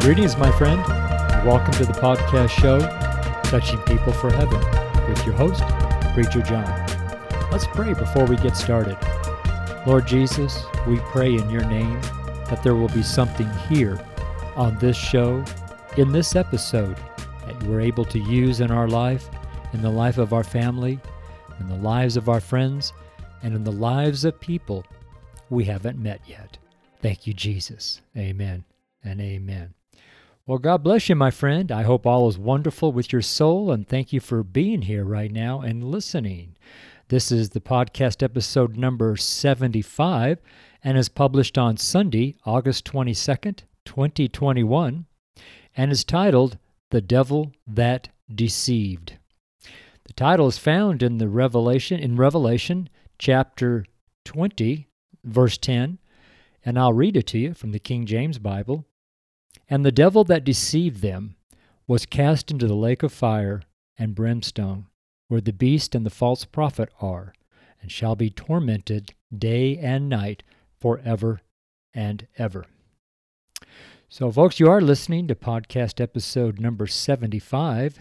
Greetings, my friend, and welcome to the podcast show, Touching People for Heaven, with your host, Preacher John. Let's pray before we get started. Lord Jesus, we pray in your name that there will be something here on this show, in this episode, that we're able to use in our life, in the life of our family, in the lives of our friends, and in the lives of people we haven't met yet. Thank you, Jesus. Amen and amen. Well, God bless you, my friend. I hope all is wonderful with your soul, and thank you for being here right now and listening. This is the podcast episode number 75 and is published on Sunday, August 22nd, 2021, and is titled, The Devil That Deceived. The title is found in Revelation chapter 20, verse 10, and I'll read it to you from the King James Bible. And the devil that deceived them was cast into the lake of fire and brimstone, where the beast and the false prophet are, and shall be tormented day and night forever and ever. So, folks, you are listening to podcast episode number 75,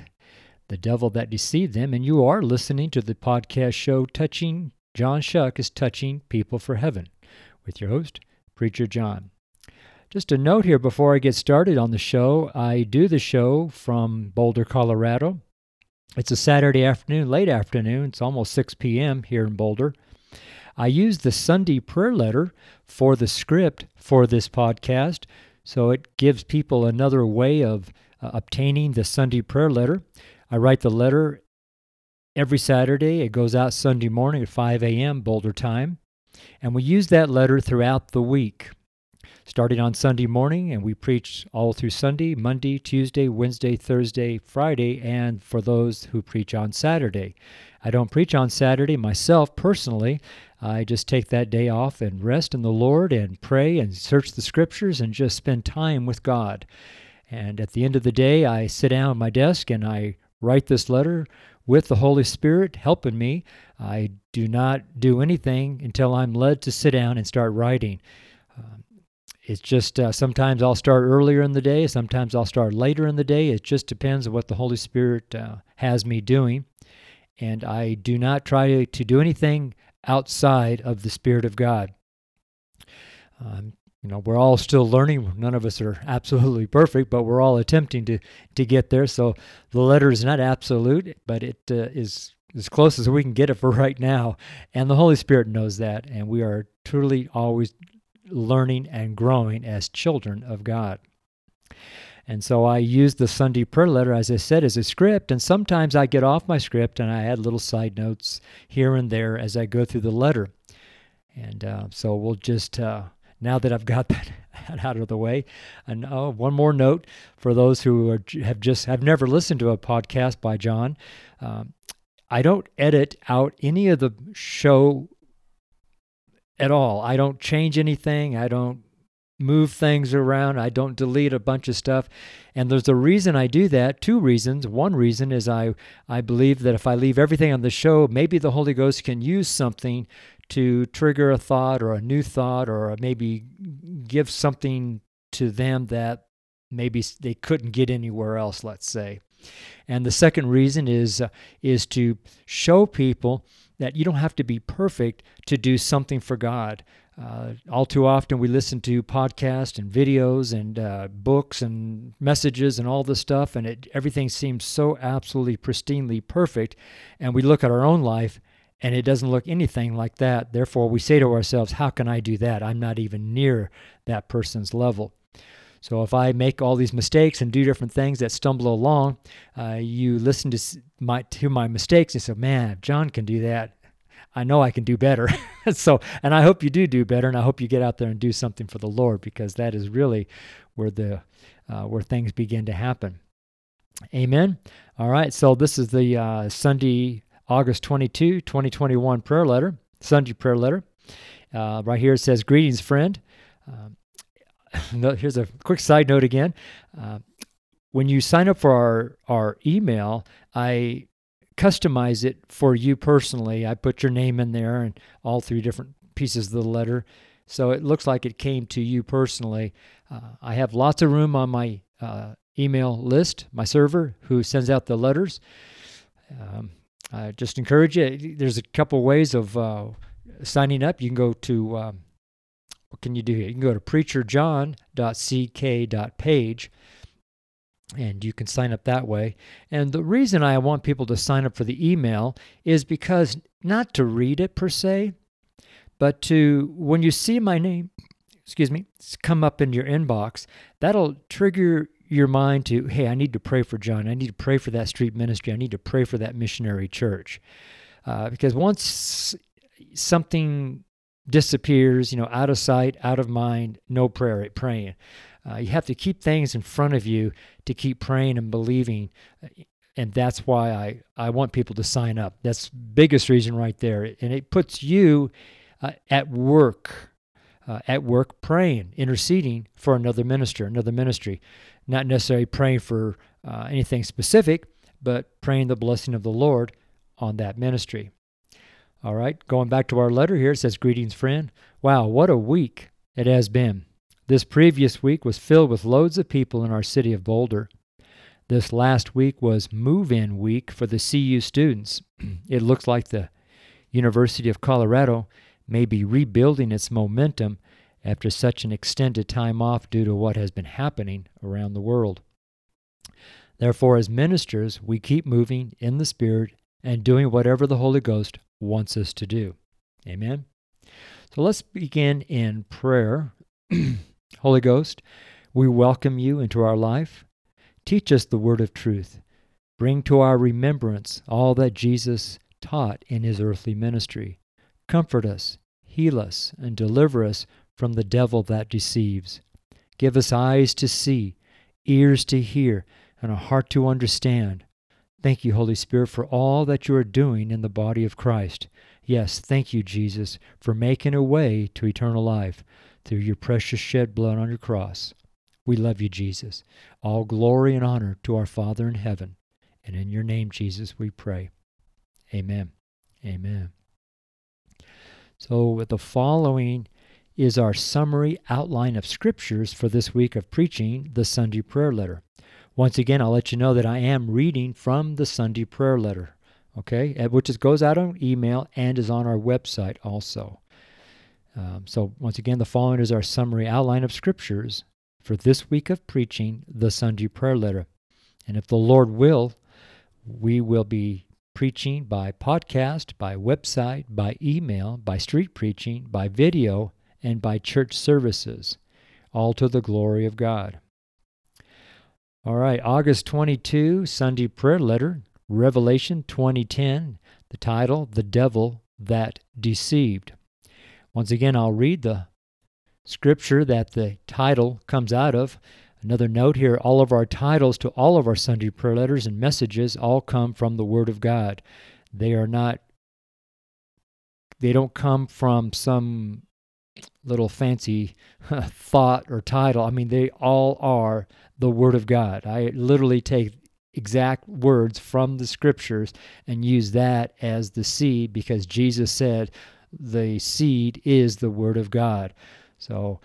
The Devil That Deceived Them, and you are listening to the podcast show Touching John Chuck is Touching People for Heaven, with your host, Preacher John. Just a note here before I get started on the show, I do the show from Boulder, Colorado. It's a Saturday afternoon, late afternoon. It's almost 6 p.m. here in Boulder. I use the Sunday prayer letter for the script for this podcast, so it gives people another way of obtaining the Sunday prayer letter. I write the letter every Saturday. It goes out Sunday morning at 5 a.m. Boulder time, and we use that letter throughout the week. Starting on Sunday morning, and we preach all through Sunday, Monday, Tuesday, Wednesday, Thursday, Friday, and for those who preach on Saturday. I don't preach on Saturday myself personally. I just take that day off and rest in the Lord and pray and search the scriptures and just spend time with God. And at the end of the day, I sit down at my desk and I write this letter with the Holy Spirit helping me. I do not do anything until I'm led to sit down and start writing. It's just sometimes I'll start earlier in the day. Sometimes I'll start later in the day. It just depends on what the Holy Spirit has me doing. And I do not try to do anything outside of the Spirit of God. We're all still learning. None of us are absolutely perfect, but we're all attempting to get there. So the letter is not absolute, but it is as close as we can get it for right now. And the Holy Spirit knows that. And we are truly always learning and growing as children of God. And so I use the Sunday prayer letter, as I said, as a script, and sometimes I get off my script and I add little side notes here and there as I go through the letter. And so we'll just, now that I've got that out of the way, and one more note for those who have never listened to a podcast by John. I don't edit out any of the show at all. I don't change anything. I don't move things around. I don't delete a bunch of stuff. And there's a reason I do that, two reasons. One reason is I believe that if I leave everything on the show, maybe the Holy Ghost can use something to trigger a thought or a new thought or maybe give something to them that maybe they couldn't get anywhere else, let's say. And the second reason is to show people that you don't have to be perfect to do something for God. All too often we listen to podcasts and videos and books and messages and all this stuff, and everything seems so absolutely pristinely perfect, and we look at our own life, and it doesn't look anything like that. Therefore, we say to ourselves, how can I do that? I'm not even near that person's level. So if I make all these mistakes and do different things that stumble along, you listen to my mistakes and say, man, if John can do that, I know I can do better. So, and I hope you do better, and I hope you get out there and do something for the Lord, because that is really where where things begin to happen. Amen? All right, so this is the Sunday, August 22, 2021 prayer letter, Sunday prayer letter. Right here it says, greetings, friend. Here's a quick side note again. When you sign up for our email, I customize it for you personally. I put your name in there and all three different pieces of the letter, so it looks like it came to you personally. I have lots of room on my email list, my server who sends out the letters. I just encourage you. There's a couple ways of signing up. You can go to, what can you do here? You can go to preacherjohn.ck.page, and you can sign up that way. And the reason I want people to sign up for the email is because not to read it per se, but to, when you see my name, come up in your inbox, that'll trigger your mind to, hey, I need to pray for John. I need to pray for that street ministry. I need to pray for that missionary church. Because once something disappears, out of sight, out of mind, no prayer, praying. You have to keep things in front of you to keep praying and believing. And that's why I want people to sign up. That's the biggest reason right there. And it puts you at work praying, interceding for another ministry. Not necessarily praying for anything specific, but praying the blessing of the Lord on that ministry. All right, going back to our letter here, it says, "Greetings, friend." Wow, what a week it has been. This previous week was filled with loads of people in our city of Boulder. This last week was move-in week for the CU students. It looks like the University of Colorado may be rebuilding its momentum after such an extended time off due to what has been happening around the world. Therefore, as ministers, we keep moving in the Spirit and doing whatever the Holy Ghost wants us to do. Amen? So let's begin in prayer. Holy Ghost, we welcome you into our life. Teach us the word of truth. Bring to our remembrance all that Jesus taught in his earthly ministry. Comfort us, heal us, and deliver us from the devil that deceives. Give us eyes to see, ears to hear, and a heart to understand. Thank you, Holy Spirit, for all that you are doing in the body of Christ. Yes, thank you, Jesus, for making a way to eternal life through your precious shed blood on your cross. We love you, Jesus. All glory and honor to our Father in heaven. And in your name, Jesus, we pray. Amen. Amen. So the following is our summary outline of scriptures for this week of preaching the Sunday prayer letter. Once again, I'll let you know that I am reading from the Sunday prayer letter, okay, which goes out on email and is on our website also. So once again, the following is our summary outline of scriptures for this week of preaching the Sunday prayer letter. And if the Lord will, we will be preaching by podcast, by website, by email, by street preaching, by video, and by church services, all to the glory of God. All right, August 22, Sunday prayer letter, Revelation 20:10, the title, The Devil That Deceived. Once again, I'll read the scripture that the title comes out of. Another note here, all of our titles to all of our Sunday prayer letters and messages all come from the Word of God. They don't come from some little fancy thought or title. I mean, they all are the Word of God. I literally take exact words from the Scriptures and use that as the seed because Jesus said the seed is the Word of God. So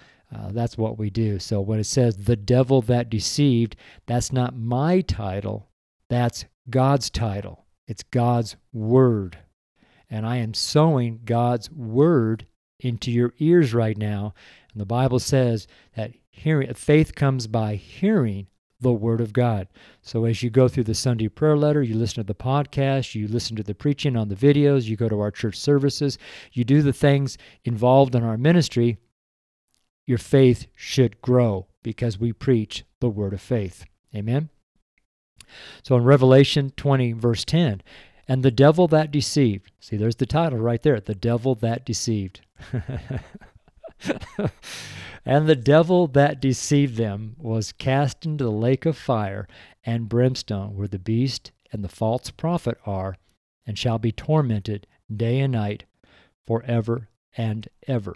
that's what we do. So when it says the devil that deceived, that's not my title. That's God's title. It's God's Word. And I am sowing God's Word into your ears right now. And the Bible says that faith comes by hearing the Word of God. So as you go through the Sunday prayer letter, you listen to the podcast, you listen to the preaching on the videos, you go to our church services, you do the things involved in our ministry, your faith should grow because we preach the word of faith. Amen? So in Revelation 20, verse 10, and the devil that deceived. See, there's the title right there, The Devil That Deceived. And the devil that deceived them was cast into the lake of fire and brimstone, where the beast and the false prophet are, and shall be tormented day and night forever and ever.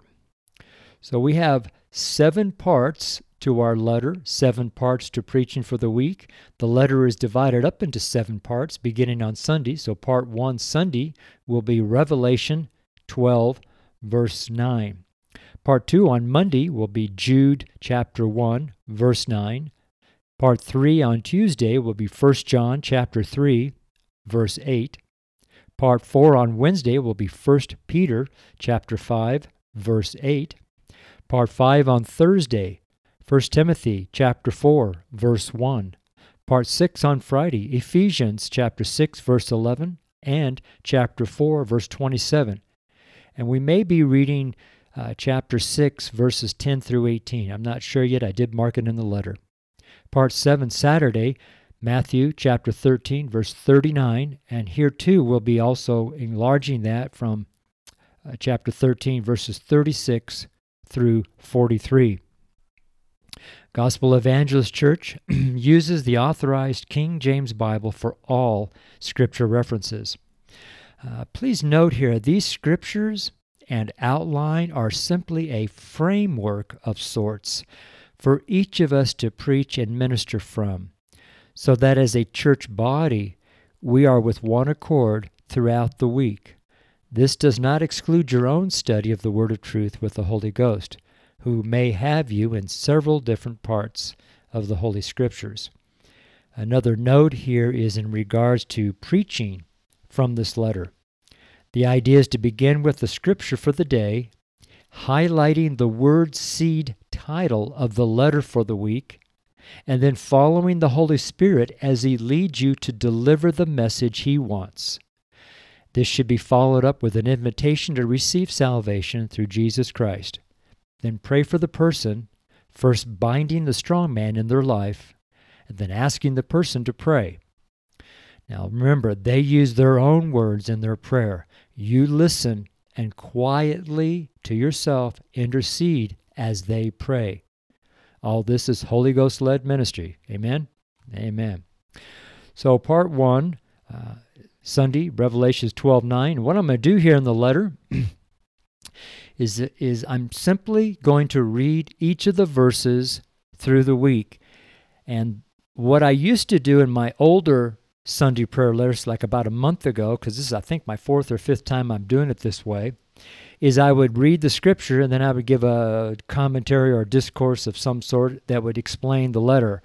So we have 7 parts to our letter, 7 parts to preaching for the week. The letter is divided up into 7 parts, beginning on Sunday. So part 1 Sunday will be Revelation 12, verse 9. Part 2 on Monday will be Jude chapter 1, verse 9. Part 3 on Tuesday will be 1 John chapter 3, verse 8. Part 4 on Wednesday will be 1 Peter chapter 5, verse 8. Part 5 on Thursday, 1 Timothy chapter 4, verse 1. Part 6 on Friday, Ephesians chapter 6, verse 11, and chapter 4, verse 27. And we may be reading chapter 6, verses 10 through 18. I'm not sure yet. I did mark it in the letter. Part 7, Saturday, Matthew chapter 13, verse 39. And here, too, we'll be also enlarging that from chapter 13, verses 36 through 43. Gospel Evangelist Church uses the authorized King James Bible for all Scripture references. Please note here, these Scriptures and outline are simply a framework of sorts for each of us to preach and minister from, so that as a church body, we are with one accord throughout the week. This does not exclude your own study of the Word of Truth with the Holy Ghost, who may have you in several different parts of the Holy Scriptures. Another note here is in regards to preaching from this letter. The idea is to begin with the Scripture for the day, highlighting the word seed title of the letter for the week, and then following the Holy Spirit as He leads you to deliver the message He wants. This should be followed up with an invitation to receive salvation through Jesus Christ. Then pray for the person, first binding the strong man in their life, and then asking the person to pray. Now remember, they use their own words in their prayer. You listen and quietly to yourself intercede as they pray. All this is Holy Ghost-led ministry. Amen? Amen. So part 1, Sunday, Revelations 12:9. What I'm going to do here in the letter is I'm simply going to read each of the verses through the week. And what I used to do in my older Sunday prayer letters, like about a month ago, because this is, I think, my fourth or fifth time I'm doing it this way, is I would read the Scripture and then I would give a commentary or a discourse of some sort that would explain the letter.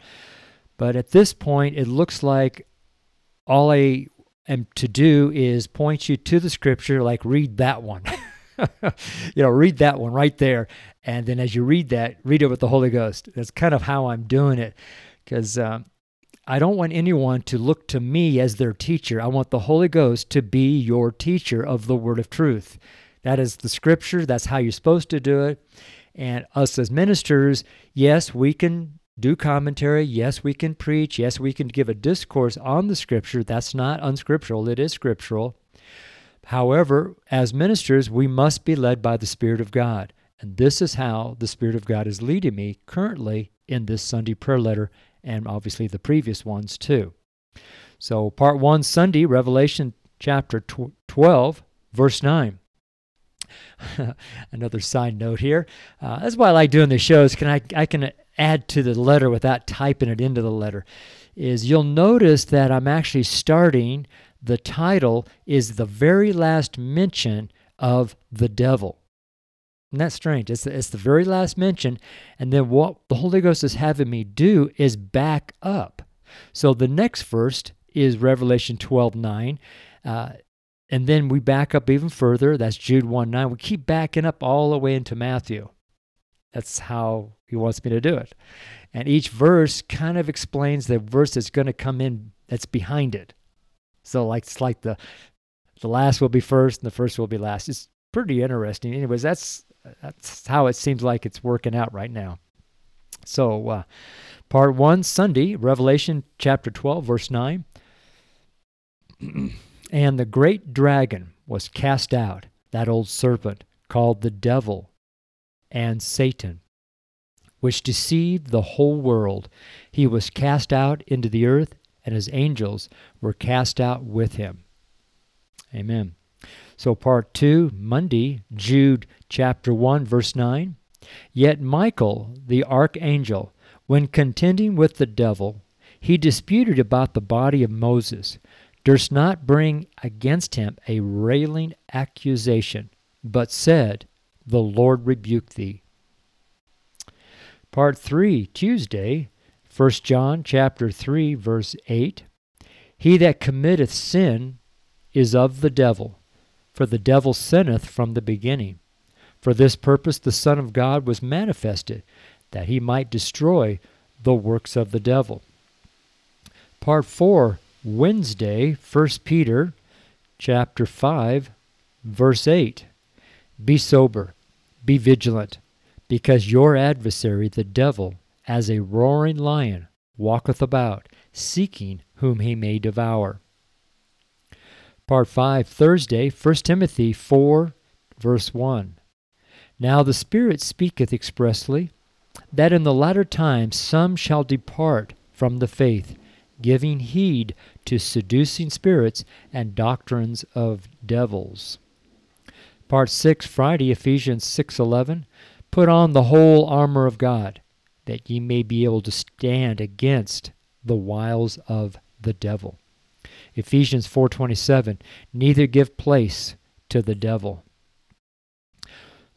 But at this point, it looks like all I am to do is point you to the Scripture, like read that one. Read that one right there. And then as you read that, read it with the Holy Ghost. That's kind of how I'm doing it, because I don't want anyone to look to me as their teacher. I want the Holy Ghost to be your teacher of the Word of Truth. That is the Scripture. That's how you're supposed to do it. And us as ministers, yes, we can do commentary. Yes, we can preach. Yes, we can give a discourse on the Scripture. That's not unscriptural. It is scriptural. However, as ministers, we must be led by the Spirit of God. And this is how the Spirit of God is leading me currently in this Sunday prayer letter, and obviously the previous ones too. So part 1, Sunday, Revelation chapter 12, verse 9. Another side note here. That's why I like doing the shows. I can add to the letter without typing it into the letter. Is you'll notice that I'm actually starting. The title is the very last mention of the devil. Isn't that strange? It's the very last mention, and then what the Holy Ghost is having me do is back up. So the next verse is Revelation 12:9, and then we back up even further. That's Jude 1:9. We keep backing up all the way into Matthew. That's how He wants me to do it. And each verse kind of explains the verse that's going to come in that's behind it. So like it's like the last will be first and the first will be last. It's pretty interesting. Anyways, that's how it seems like it's working out right now. So part 1, Sunday, Revelation chapter 12, verse 9. And the great dragon was cast out, that old serpent called the devil and Satan, which deceived the whole world. He was cast out into the earth, and his angels were cast out with him. Amen. So part 2, Monday, Jude chapter 1, verse 9. Yet Michael, the archangel, when contending with the devil, he disputed about the body of Moses, durst not bring against him a railing accusation, but said, The Lord rebuke thee. Part 3, Tuesday, First John chapter 3, verse 8, "He that committeth sin is of the devil, for the devil sinneth from the beginning. For this purpose the Son of God was manifested, that he might destroy the works of the devil." Part 4, Wednesday, 1 Peter chapter 5, verse 8, "Be sober, be vigilant, because your adversary the devil, as a roaring lion, walketh about, seeking whom he may devour." Part 5, Thursday, 1 Timothy 4, verse 1. "Now the Spirit speaketh expressly, that in the latter times some shall depart from the faith, giving heed to seducing spirits and doctrines of devils." Part 6, Friday, Ephesians 6:11, "Put on the whole armor of God, that ye may be able to stand against the wiles of the devil." Ephesians 4:27, "Neither give place to the devil."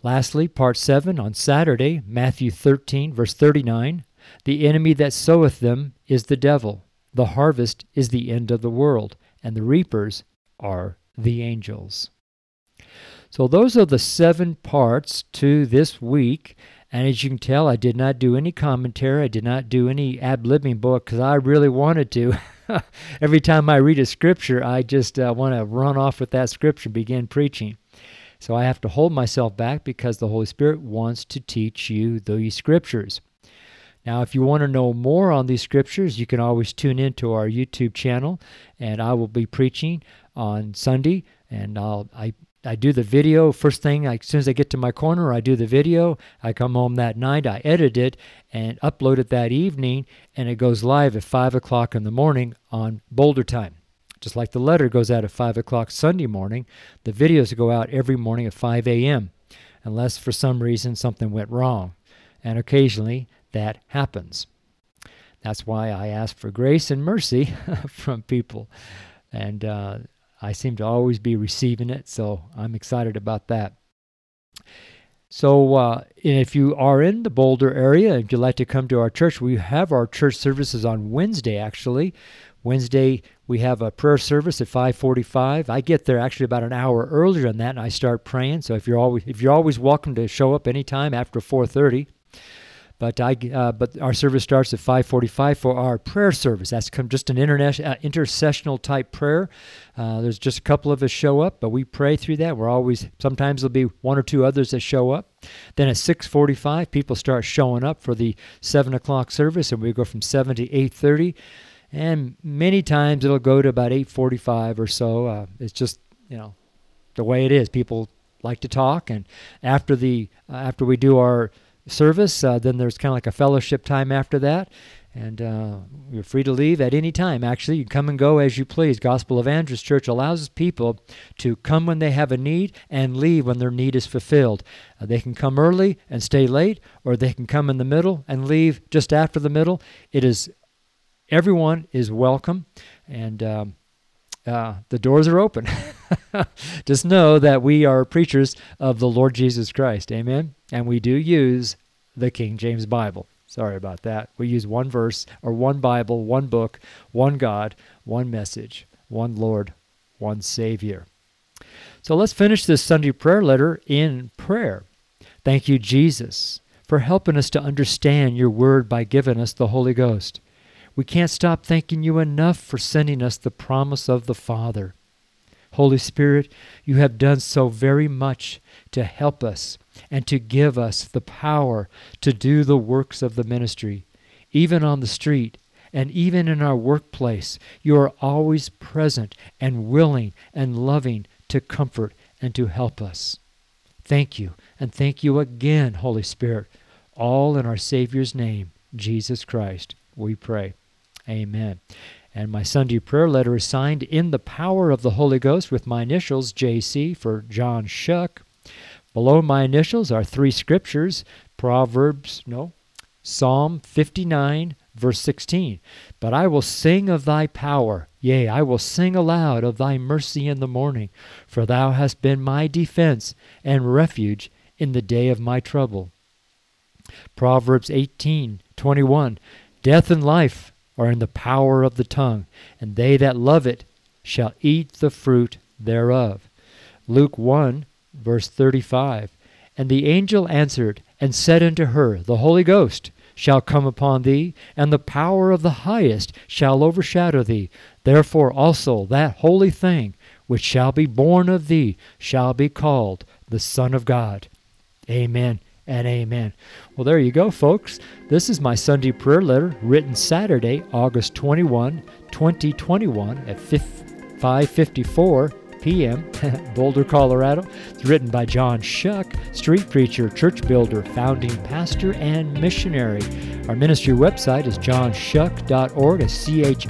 Lastly, part 7 on Saturday, Matthew 13, verse 39, "The enemy that soweth them is the devil. The harvest is the end of the world, and the reapers are the angels." So those are the 7 parts to this week. And as you can tell, I did not do any commentary. I did not do any ad-libbing book because I really wanted to. Every time I read a scripture, I just want to run off with that scripture and begin preaching. So I have to hold myself back because the Holy Spirit wants to teach you these scriptures. Now, if you want to know more on these scriptures, you can always tune into our YouTube channel, and I will be preaching on Sunday, and I do the video first thing. As soon as I get to my corner, I do the video. I come home that night, I edit it, and upload it that evening, and it goes live at 5 o'clock in the morning on Boulder time. Just like the letter goes out at 5 o'clock Sunday morning, the videos go out every morning at 5 a.m., unless for some reason something went wrong, and occasionally that happens. That's why I ask for grace and mercy from people, and I seem to always be receiving it, so I'm excited about that. So if you are in the Boulder area, if you'd like to come to our church, we have our church services on Wednesday, actually. Wednesday, we have a prayer service at 5:45. I get there actually about an hour earlier than that, and I start praying. So if you're always welcome to show up anytime after 4:30. But but our service starts at 5:45 for our prayer service. That's just an intercessional type prayer. There's just a couple of us show up, but we pray through that. Sometimes there'll be one or two others that show up. Then at 6:45, people start showing up for the 7 o'clock service, and we go from 7 to 8:30. And many times it'll go to about 8:45 or so. It's just, the way it is. People like to talk, and after we do our service, then there's kind of like a fellowship time after that, and you're free to leave at any time. Actually, you can come and go as you please. Gospel of Andrew's Church allows people to come when they have a need and leave when their need is fulfilled. They can come early and stay late, or they can come in the middle and leave just after the middle. Everyone is welcome, and the doors are open. Just know that we are preachers of the Lord Jesus Christ. Amen. And we do use the King James Bible. Sorry about that. We use one verse, or one Bible, one book, one God, one message, one Lord, one Savior. So let's finish this Sunday prayer letter in prayer. Thank you, Jesus, for helping us to understand your word by giving us the Holy Ghost. We can't stop thanking you enough for sending us the promise of the Father. Holy Spirit, you have done so very much to help us and to give us the power to do the works of the ministry. Even on the street and even in our workplace, you are always present and willing and loving to comfort and to help us. Thank you, and thank you again, Holy Spirit. All in our Savior's name, Jesus Christ, we pray. Amen. And my Sunday prayer letter is signed in the power of the Holy Ghost with my initials, JC, for John Chuck. Below my initials are 3 scriptures, Psalm 59, verse 16. "But I will sing of thy power, yea, I will sing aloud of thy mercy in the morning, for thou hast been my defense and refuge in the day of my trouble." Proverbs 18:21. Death and life are in the power of the tongue, and they that love it shall eat the fruit thereof. Luke 1, verse 35. And the angel answered and said unto her, The Holy Ghost shall come upon thee, and the power of the highest shall overshadow thee. Therefore also that holy thing which shall be born of thee shall be called the Son of God. Amen and amen. Well, there you go, folks. This is my Sunday prayer letter written Saturday, August 21, 2021 at 5:54 p.m. Boulder, Colorado. It's written by John Choque, street preacher, church builder, founding pastor, and missionary. Our ministry website is johnshuck.org, it's C-H-O-Q-U-E.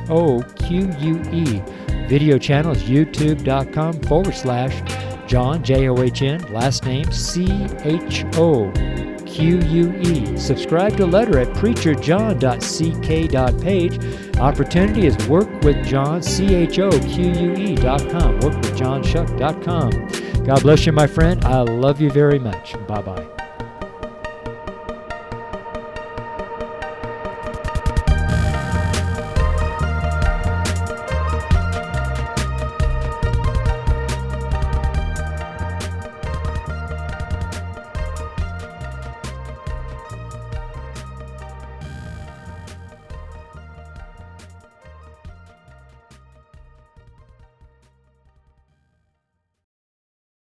Video channel is youtube.com/ John, J-O-H-N, last name C-H-O-Q-U-E. Subscribe to a letter at preacherjohn.ck.page. Opportunity is work with John, C-H-O-Q-U-E.com, workwithjohnshuck.com. God bless you, my friend. I love you very much. Bye-bye.